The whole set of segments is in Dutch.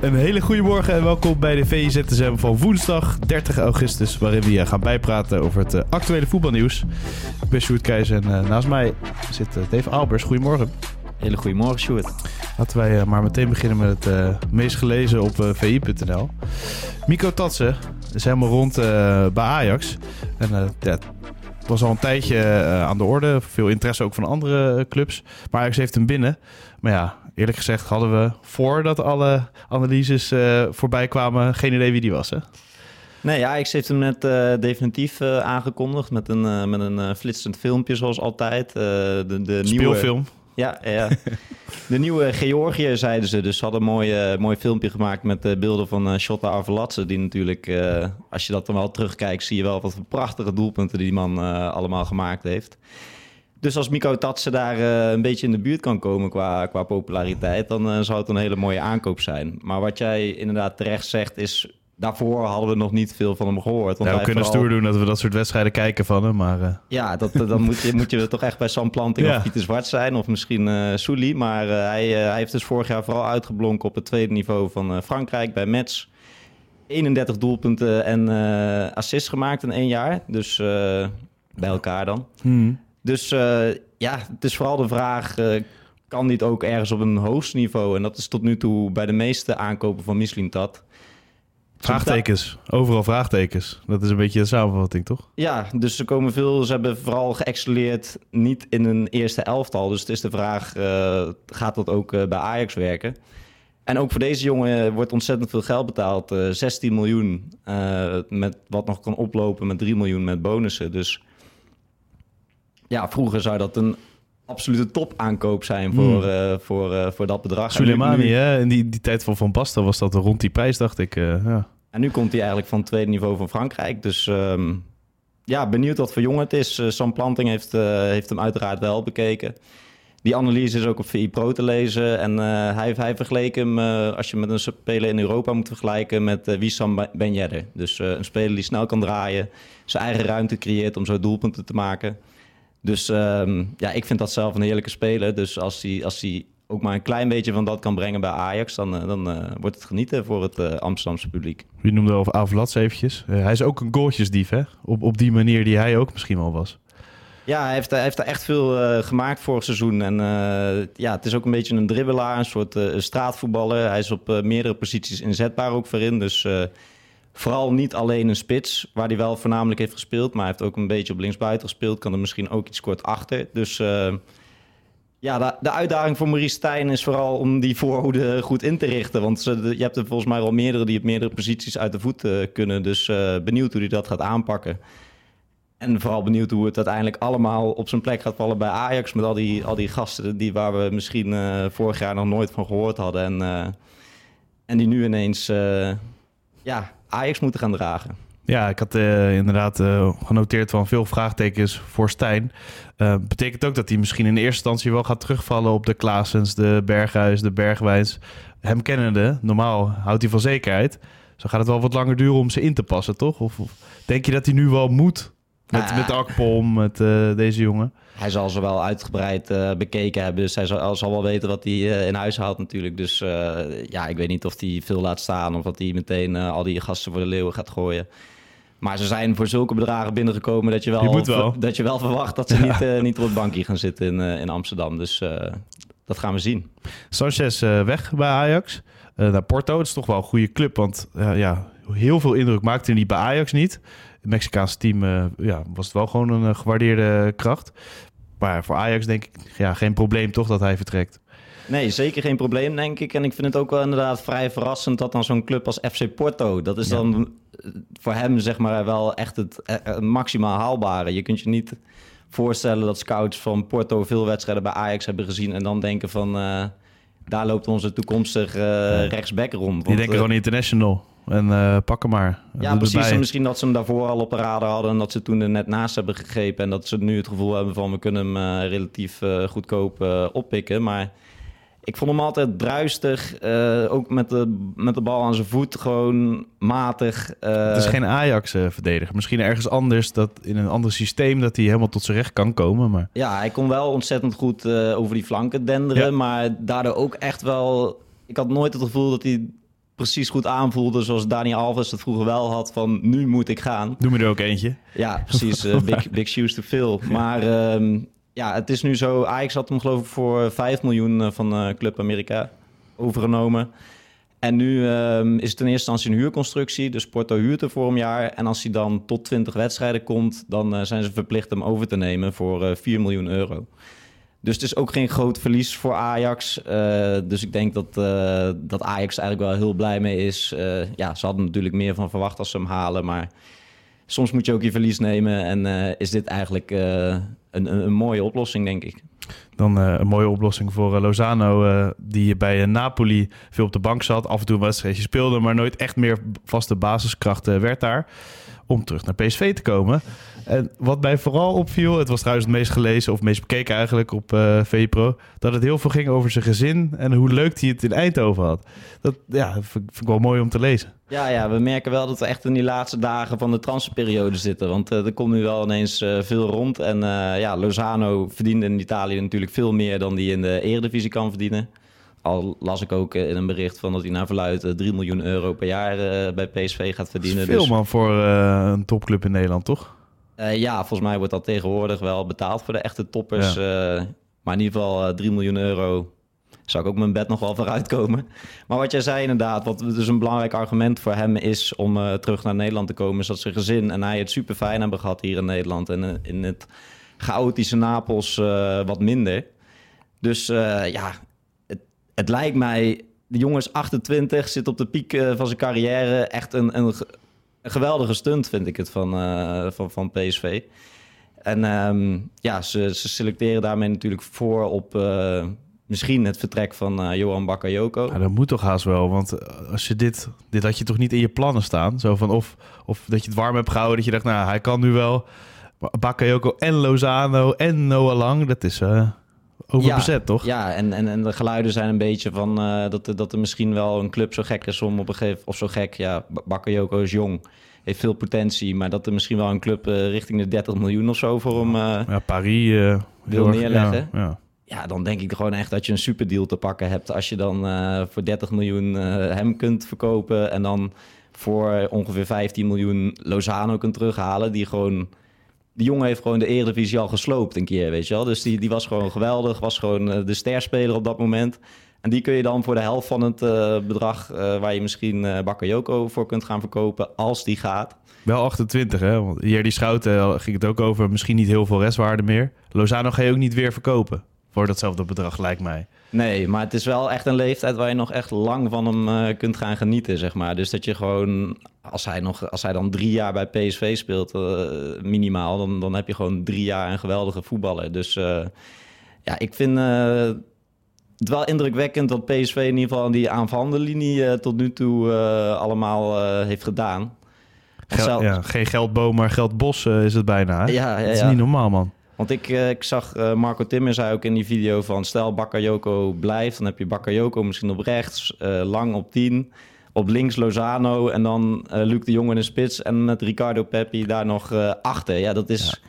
Een hele goede morgen en welkom bij de VIZSM van woensdag 30 augustus... waarin we je gaan bijpraten over het actuele voetbalnieuws. Ik ben Sjoerd Keijs en naast mij zit Dave Aalbers. Goedemorgen. Hele goedemorgen, Sjoerd. Laten wij maar meteen beginnen met het meest gelezen op vi.nl. Mikko Tadze is helemaal rond bij Ajax. En dat was al een tijdje aan de orde. Veel interesse ook van andere clubs. Maar Ajax heeft hem binnen. Maar ja, eerlijk gezegd hadden we voordat alle analyses voorbij kwamen geen idee wie die was, hè? Nee, Ajax heeft hem net definitief aangekondigd met een flitsend filmpje zoals altijd. De speelfilm. Nieuwe... Ja. De nieuwe Georgië, zeiden ze. Dus ze hadden een mooi filmpje gemaakt met beelden van Shota Arvelatze. Die natuurlijk, als je dat dan wel terugkijkt, zie je wel wat voor prachtige doelpunten die man allemaal gemaakt heeft. Dus als Mikko Tatsen daar een beetje in de buurt kan komen qua populariteit, dan zou het een hele mooie aankoop zijn. Maar wat jij inderdaad terecht zegt is, daarvoor hadden we nog niet veel van hem gehoord. Want ja, we kunnen stoer doen dat we dat soort wedstrijden kijken van hem. Maar, ja, dan moet je er toch echt bij Sam Planting of Pieter Zwart zijn. Of misschien Souli. Maar hij heeft dus vorig jaar vooral uitgeblonken op het tweede niveau van Frankrijk bij Metz. 31 doelpunten en assists gemaakt in 1 jaar. Dus bij elkaar dan. Hmm. Dus het is vooral de vraag... kan dit ook ergens op een hoogst niveau? En dat is tot nu toe bij de meeste aankopen van Mislintat... Vraagtekens. Overal vraagtekens. Dat is een beetje de samenvatting, toch? Ja, dus ze hebben vooral geëxcelleerd niet in een eerste elftal. Dus het is de vraag, gaat dat ook bij Ajax werken? En ook voor deze jongen wordt ontzettend veel geld betaald. 16 miljoen, met wat nog kan oplopen met 3 miljoen met bonussen. Dus ja, vroeger zou dat een absolute topaankoop zijn voor dat bedrag. Soleimani, hè? In die tijd van Van Basten was dat rond die prijs, dacht ik. Ja. En nu komt hij eigenlijk van het tweede niveau van Frankrijk. Dus benieuwd wat voor jongen het is. Sam Planting heeft hem uiteraard wel bekeken. Die analyse is ook op VI Pro te lezen. En hij vergeleek hem, als je met een speler in Europa moet vergelijken, met Wissam Ben Yedder. Dus een speler die snel kan draaien, zijn eigen ruimte creëert om zo doelpunten te maken. Dus ik vind dat zelf een heerlijke speler. Dus als hij ook maar een klein beetje van dat kan brengen bij Ajax... dan wordt het genieten voor het Amsterdamse publiek. Je noemde al Avlats eventjes. Hij is ook een goaltjesdief, hè? Op die manier die hij ook misschien wel was. Ja, hij heeft er echt veel gemaakt vorig seizoen. En het is ook een beetje een dribbelaar, een soort straatvoetballer. Hij is op meerdere posities inzetbaar ook voorin. Dus vooral niet alleen een spits, waar hij wel voornamelijk heeft gespeeld. Maar hij heeft ook een beetje op linksbuiten gespeeld. Kan er misschien ook iets kort achter. Dus de uitdaging voor Maurice Steijn is vooral om die voorhoede goed in te richten. Want je hebt er volgens mij al meerdere die op meerdere posities uit de voet kunnen. Dus benieuwd hoe hij dat gaat aanpakken. En vooral benieuwd hoe het uiteindelijk allemaal op zijn plek gaat vallen bij Ajax. Met al die gasten waar we misschien vorig jaar nog nooit van gehoord hadden. En die nu ineens... Ajax moeten gaan dragen. Ja, ik had inderdaad genoteerd van veel vraagtekens voor Steijn. Betekent ook dat hij misschien in de eerste instantie wel gaat terugvallen op de Klaassens, de Berghuis, de Bergwijns. Hem kennende, normaal houdt hij van zekerheid. Zo gaat het wel wat langer duren om ze in te passen, toch? Of denk je dat hij nu wel moet met Akpol, met deze jongen? Hij zal ze wel uitgebreid bekeken hebben. Dus hij zal wel weten wat hij in huis houdt natuurlijk. Dus ik weet niet of hij veel laat staan... of dat hij meteen al die gasten voor de leeuwen gaat gooien. Maar ze zijn voor zulke bedragen binnengekomen... dat je wel verwacht dat ze niet op het bankje gaan zitten in Amsterdam. Dus dat gaan we zien. Sanchez weg bij Ajax. Naar Porto, dat is toch wel een goede club. Want heel veel indruk maakte hij bij Ajax niet. Het Mexicaanse team was het wel gewoon een gewaardeerde kracht. Maar voor Ajax denk ik geen probleem toch dat hij vertrekt. Nee, zeker geen probleem denk ik. En ik vind het ook wel inderdaad vrij verrassend dat dan zo'n club als FC Porto... dat is dan voor hem zeg maar wel echt het maximaal haalbare. Je kunt je niet voorstellen dat scouts van Porto veel wedstrijden bij Ajax hebben gezien... en dan denken van daar loopt onze toekomstige rechtsback rond. Die denken gewoon international. en pak hem maar. Ja, precies. Misschien dat ze hem daarvoor al op de radar hadden en dat ze toen er net naast hebben gegrepen. En dat ze nu het gevoel hebben van we kunnen hem relatief goedkoop oppikken. Maar ik vond hem altijd bruistig. Ook met de bal aan zijn voet. Gewoon matig. Het is geen Ajax-verdediger. Misschien ergens anders, dat in een ander systeem, dat hij helemaal tot zijn recht kan komen. Maar... ja, hij kon wel ontzettend goed over die flanken denderen. Ja. Maar daardoor ook echt wel... ik had nooit het gevoel dat hij precies goed aanvoelde zoals Dani Alves het vroeger wel had. Van nu moet ik gaan. Doe me er ook eentje. Ja, precies. Big shoes to fill. Maar... ja, het is nu zo. Ajax had hem geloof ik voor 5 miljoen van Club América overgenomen. En nu is het in eerste instantie een huurconstructie. Dus Porto huurt er voor een jaar. En als hij dan tot 20 wedstrijden komt, dan zijn ze verplicht hem over te nemen voor 4 miljoen euro. Dus het is ook geen groot verlies voor Ajax. Dus ik denk dat Ajax eigenlijk wel heel blij mee is. Ja, ze hadden natuurlijk meer van verwacht als ze hem halen. Maar soms moet je ook je verlies nemen. En is dit eigenlijk... Een mooie oplossing, denk ik. Dan een mooie oplossing voor Lozano... die bij Napoli veel op de bank zat. Af en toe een wedstrijdje speelde... maar nooit echt meer vaste basiskracht werd daar... om terug naar PSV te komen. En wat mij vooral opviel... het was trouwens het meest gelezen of meest bekeken eigenlijk... op VI Pro... dat het heel veel ging over zijn gezin... en hoe leuk hij het in Eindhoven had. Dat vind ik wel mooi om te lezen. Ja, we merken wel dat we echt in die laatste dagen... van de transferperiode zitten. Want er komt nu wel ineens veel rond. En Lozano verdiende in Italië natuurlijk veel meer... dan die in de Eredivisie kan verdienen. Al las ik ook in een bericht van dat hij naar verluidt 3 miljoen euro per jaar bij PSV gaat verdienen. Veel dus... man voor een topclub in Nederland, toch? Ja, volgens mij wordt dat tegenwoordig wel betaald voor de echte toppers. Ja. Maar in ieder geval 3 miljoen euro zou ik ook mijn bed nog wel vooruit komen. Maar wat jij zei inderdaad, wat dus een belangrijk argument voor hem is om terug naar Nederland te komen, is dat zijn gezin en hij het super fijn hebben gehad hier in Nederland. En in het chaotische Napels wat minder. Dus het lijkt mij, de jongens 28, zit op de piek van zijn carrière. Echt een geweldige stunt, vind ik het, van PSV. En ze selecteren daarmee natuurlijk voor op misschien het vertrek van Johan Bakayoko. Ja, dat moet toch haast wel, want als je dit had je toch niet in je plannen staan? Zo van of dat je het warm hebt gehouden, dat je dacht, nou, hij kan nu wel. Maar Bakayoko en Lozano en Noah Lang, dat is... overbezet, ja, toch? Ja, en de geluiden zijn een beetje van dat er misschien wel een club zo gek is om op een gegeven... of zo gek, ja, Bakayoko is jong, heeft veel potentie... maar dat er misschien wel een club richting de 30 miljoen of zo voor hem... Paris wil neerleggen. Ja, dan denk ik gewoon echt dat je een superdeal te pakken hebt... als je dan voor 30 miljoen hem kunt verkopen... en dan voor ongeveer 15 miljoen Lozano kunt terughalen, die gewoon... Die jongen heeft gewoon de Eredivisie al gesloopt een keer, weet je wel. Dus die was gewoon geweldig, was gewoon de sterspeler op dat moment. En die kun je dan voor de helft van het bedrag... waar je misschien Bakayoko voor kunt gaan verkopen, als die gaat. Wel 28, hè? Want hier die Schouten ging het ook over, misschien niet heel veel restwaarde meer. Lozano ga je ook niet weer verkopen voor datzelfde bedrag, lijkt mij. Nee, maar het is wel echt een leeftijd waar je nog echt lang van hem kunt gaan genieten, zeg maar. Dus dat je gewoon, als hij dan 3 jaar bij PSV speelt, minimaal, dan heb je gewoon 3 jaar een geweldige voetballer. Dus ik vind het wel indrukwekkend dat PSV in ieder geval die aanvallende linie tot nu toe allemaal heeft gedaan. Geen Geldboom, maar Geldbos is het bijna. Hè? Ja, dat is niet normaal, man. Want ik zag Marco Timmer zei ook in die video van... stel Bakayoko blijft, dan heb je Bakayoko misschien op rechts... Lang op 10, op links Lozano... en dan Luc de Jong in de spits... en met Ricardo Pepi daar nog achter. Ja, dat is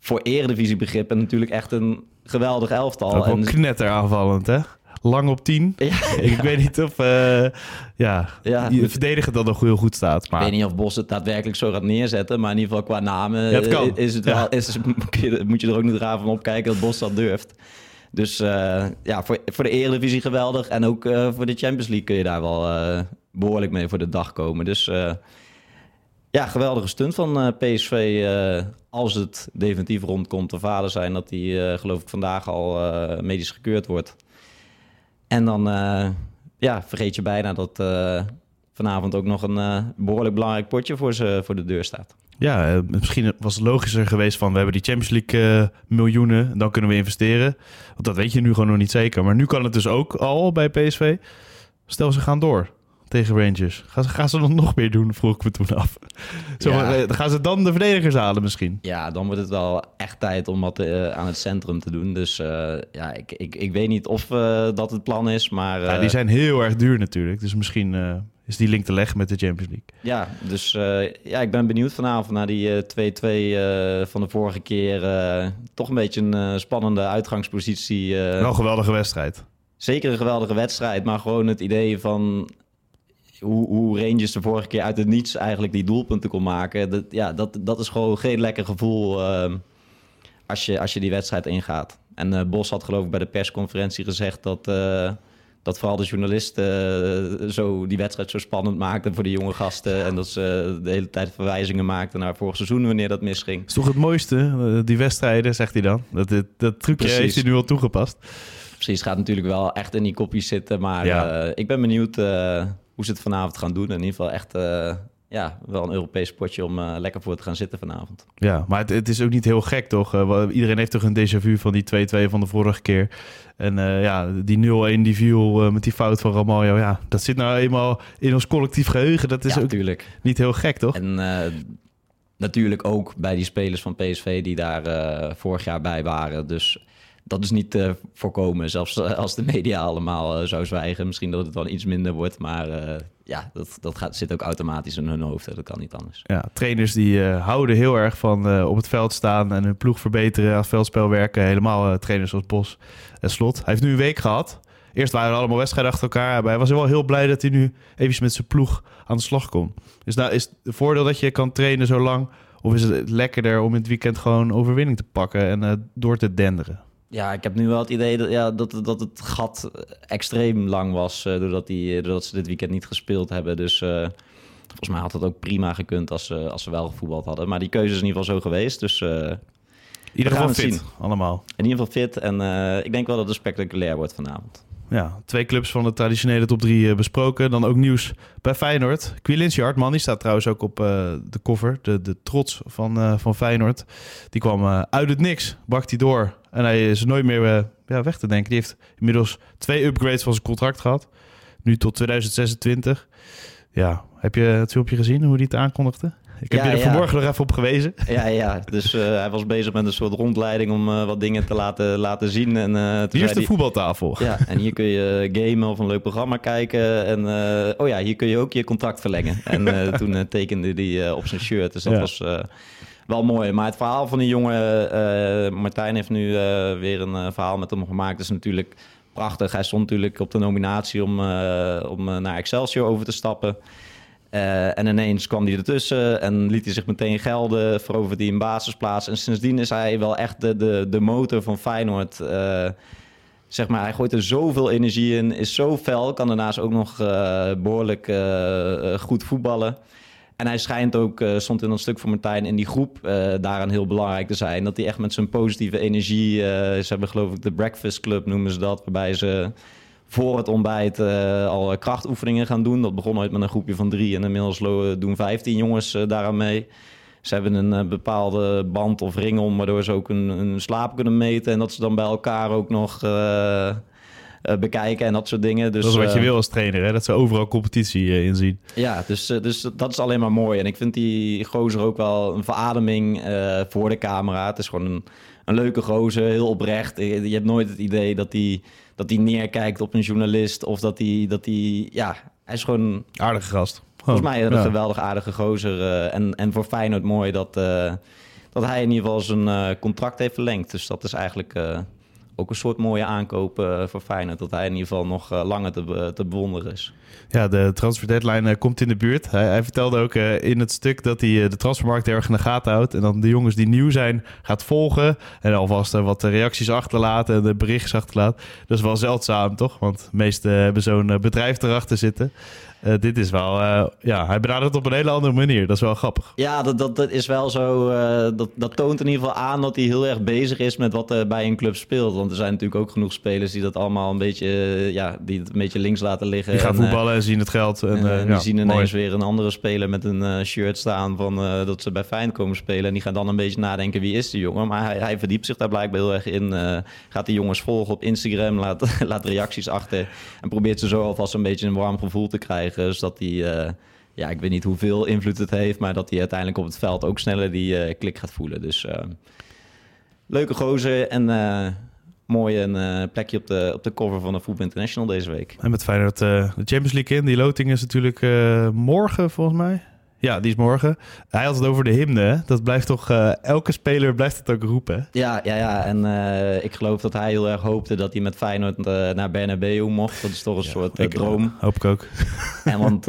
voor Eredivisie-begrippen natuurlijk echt een geweldig elftal. Ook wel knetteraanvallend, hè? Lang op 10. Ja, ik weet niet of de verdediger dan nog heel goed staat. Maar... ik weet niet of Bos het daadwerkelijk zo gaat neerzetten. Maar in ieder geval qua namen moet je er ook niet raar van opkijken dat Bos dat durft. Dus voor de Eredivisie geweldig. En ook voor de Champions League kun je daar wel behoorlijk mee voor de dag komen. Dus geweldige stunt van PSV. Als het definitief rondkomt, de vader zijn dat hij geloof ik vandaag al medisch gekeurd wordt. En dan vergeet je bijna dat vanavond ook nog een behoorlijk belangrijk potje voor de deur staat. Ja, misschien was het logischer geweest van... we hebben die Champions League miljoenen, dan kunnen we investeren. Want dat weet je nu gewoon nog niet zeker. Maar nu kan het dus ook al bij PSV. Stel, ze gaan door. tegen Rangers. Gaan ze dat nog meer doen, vroeg ik me toen af. Gaan ze dan de verdedigers halen misschien? Ja, dan wordt het wel echt tijd om wat aan het centrum te doen. Dus ik weet niet of dat het plan is, maar... die zijn heel erg duur natuurlijk, dus misschien... is die link te leggen met de Champions League. Ja, dus ik ben benieuwd vanavond naar die 2-2 van de vorige keer. Toch een beetje een spannende uitgangspositie. Wel een geweldige wedstrijd. Zeker een geweldige wedstrijd, maar gewoon het idee van... Hoe Rangers de vorige keer uit het niets eigenlijk die doelpunten kon maken. Dat is gewoon geen lekker gevoel als je die wedstrijd ingaat. En Bos had geloof ik bij de persconferentie gezegd dat... dat vooral de journalisten zo die wedstrijd zo spannend maakten voor die jonge gasten. En dat ze de hele tijd verwijzingen maakten naar vorig seizoen wanneer dat misging. Dat is toch het mooiste, die wedstrijden, zegt hij dan. Dat trucje heeft hij nu al toegepast. Precies, gaat natuurlijk wel echt in die kopie zitten. Maar ik ben benieuwd hoe ze het vanavond gaan doen. In ieder geval echt... wel een Europees potje om lekker voor te gaan zitten vanavond. Ja, maar het is ook niet heel gek, toch? Iedereen heeft toch een déjà vu van die 2-2 van de vorige keer. En die 0-1 die viel met die fout van Ramaljo. Ja, dat zit nou eenmaal in ons collectief geheugen. Dat is ook niet heel gek, toch? En natuurlijk ook bij die spelers van PSV die daar vorig jaar bij waren. Dus dat is niet te voorkomen. Zelfs als de media allemaal zou zwijgen. Misschien dat het wel iets minder wordt, maar... dat zit ook automatisch in hun hoofd. Dat kan niet anders. Ja, trainers die houden heel erg van op het veld staan... en hun ploeg verbeteren, aan het veldspel werken. Helemaal trainers zoals Bos en Slot. Hij heeft nu een week gehad. Eerst waren er allemaal wedstrijden achter elkaar. Maar hij was wel heel blij dat hij nu even met zijn ploeg aan de slag komt. Dus nou, is het voordeel dat je kan trainen zo lang... of is het lekkerder om in het weekend gewoon overwinning te pakken... en door te denderen? Ja, ik heb nu wel het idee dat het gat extreem lang was... doordat ze dit weekend niet gespeeld hebben. Dus volgens mij had het ook prima gekund als ze wel gevoetbald hadden. Maar die keuze is in ieder geval zo geweest. Dus ieder geval fit, zien. Allemaal. In ieder geval fit en ik denk wel dat het spectaculair wordt vanavond. Ja, 2 clubs van de traditionele top 3 besproken. Dan ook nieuws bij Feyenoord. Quilinci Hartman, die staat trouwens ook op de cover. De trots van Feyenoord. Die kwam uit het niks, brak die door... En hij is nooit meer weg te denken. Die heeft inmiddels 2 upgrades van zijn contract gehad. Nu tot 2026. Ja, heb je het filmpje gezien hoe hij het aankondigde? Ik heb je er vanmorgen nog even op gewezen. Ja. Dus hij was bezig met een soort rondleiding om wat dingen te laten zien. En, hier is de voetbaltafel. Ja, en hier kun je gamen of een leuk programma kijken. En hier kun je ook je contract verlengen. En toen tekende hij op zijn shirt. Dus dat was... wel mooi, maar het verhaal van die jongen... Martijn heeft nu weer een verhaal met hem gemaakt. Dat is natuurlijk prachtig. Hij stond natuurlijk op de nominatie om naar Excelsior over te stappen. En ineens kwam hij ertussen en liet hij zich meteen gelden. Veroverde hij een basisplaats. En sindsdien is hij wel echt de motor van Feyenoord. Hij gooit er zoveel energie in, is zo fel. Kan daarnaast ook nog behoorlijk goed voetballen. En hij schijnt ook, stond in dat stuk voor Martijn, in die groep daaraan heel belangrijk te zijn. Dat hij echt met zijn positieve energie... ze hebben geloof ik de Breakfast Club, noemen ze dat. Waarbij ze voor het ontbijt al krachtoefeningen gaan doen. Dat begon ooit met een groepje van 3 en inmiddels doen 15 jongens daaraan mee. Ze hebben een bepaalde band of ring om, waardoor ze ook hun slaap kunnen meten. En dat ze dan bij elkaar ook nog... bekijken en dat soort dingen. Dus, dat is wat je wil als trainer, hè? Dat ze overal competitie in zien. Ja, dus dat is alleen maar mooi. En ik vind die gozer ook wel een verademing voor de camera. Het is gewoon een leuke gozer, heel oprecht. Je hebt nooit het idee dat hij neerkijkt op een journalist of hij is gewoon... Aardige gast. Oh, volgens mij een geweldig aardige gozer. En voor Feyenoord mooi dat hij in ieder geval zijn contract heeft verlengd. Dus dat is eigenlijk... ook een soort mooie aankoop voor Feyenoord. Dat hij in ieder geval nog langer te bewonderen is. Ja, de transfer deadline komt in de buurt. Hij vertelde ook in het stuk dat hij de transfermarkt erg in de gaten houdt. En dan de jongens die nieuw zijn gaat volgen. En alvast wat reacties achterlaten en de berichtjes achterlaat. Dat is wel zeldzaam, toch? Want de meesten hebben zo'n bedrijf erachter zitten. Dit is wel... hij benadert het op een hele andere manier. Dat is wel grappig. Ja, dat is wel zo. Dat toont in ieder geval aan dat hij heel erg bezig is met wat bij een club speelt. Want er zijn natuurlijk ook genoeg spelers die dat allemaal een beetje, die het een beetje links laten liggen. Die gaan voetballen en zien het geld. En die zien ineens weer een andere speler met een shirt staan van dat ze bij Feyenoord komen spelen. En die gaan dan een beetje nadenken, wie is die jongen? Maar hij verdiept zich daar blijkbaar heel erg in. Gaat die jongens volgen op Instagram, laat reacties achter. En probeert ze zo alvast een beetje een warm gevoel te krijgen, zodat die... ik weet niet hoeveel invloed het heeft, maar dat hij uiteindelijk op het veld ook sneller die klik gaat voelen. Dus leuke gozer en mooi een plekje op de cover van de Voetbal International deze week. En met Feyenoord de Champions League in. Die loting is natuurlijk morgen volgens mij. Ja, die is morgen. Hij had het over de hymne. Hè? Dat blijft toch... elke speler blijft het ook roepen. Hè? Ja. En ik geloof dat hij heel erg hoopte dat hij met Feyenoord naar Bernabeu mocht. Dat is toch een soort droom. Hoop ik ook. En want...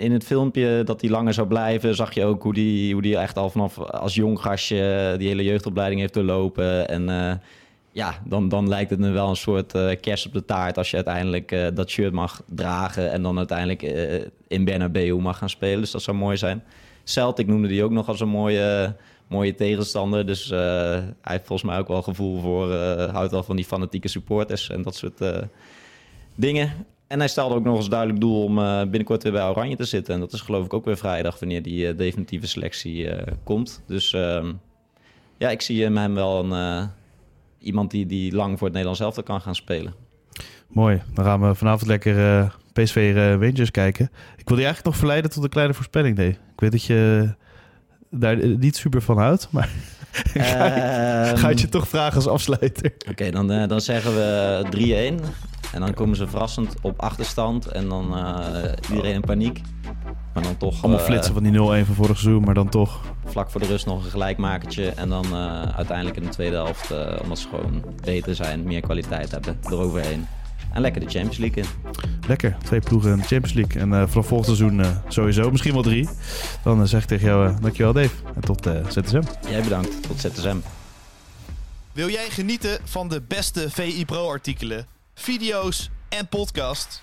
in het filmpje dat hij langer zou blijven... zag je ook hoe die echt al vanaf als jong gastje... die hele jeugdopleiding heeft doorlopen. En dan lijkt het me wel een soort kerst op de taart... als je uiteindelijk dat shirt mag dragen... en dan uiteindelijk in Bernabeu mag gaan spelen. Dus dat zou mooi zijn. Celtic noemde die ook nog als een mooie tegenstander. Dus hij heeft volgens mij ook wel gevoel voor... houdt wel van die fanatieke supporters en dat soort dingen... En hij stelde ook nog eens duidelijk doel om binnenkort weer bij Oranje te zitten. En dat is geloof ik ook weer vrijdag wanneer die definitieve selectie komt. Dus ik zie hem wel iemand die lang voor het Nederlands elftal kan gaan spelen. Mooi, dan gaan we vanavond lekker PSV Rangers kijken. Ik wilde je eigenlijk nog verleiden tot een kleine voorspelling, Dave. Ik weet dat je daar niet super van houdt, maar... ga je toch vragen als afsluiter. Oké, dan zeggen we 3-1. En dan komen ze verrassend op achterstand. En dan iedereen in paniek. Maar dan toch... allemaal flitsen van die 0-1 van vorig seizoen, maar dan toch... vlak voor de rust nog een gelijkmakertje. En dan uiteindelijk in de tweede helft, omdat ze gewoon beter zijn, meer kwaliteit hebben, eroverheen. En lekker de Champions League in. Lekker, 2 ploegen in de Champions League. En vanaf volgend seizoen sowieso, misschien wel 3. Dan zeg ik tegen jou, dankjewel Dave. En tot ZSM. Jij bedankt, tot ZSM. Wil jij genieten van de beste VI Pro artikelen, video's en podcasts?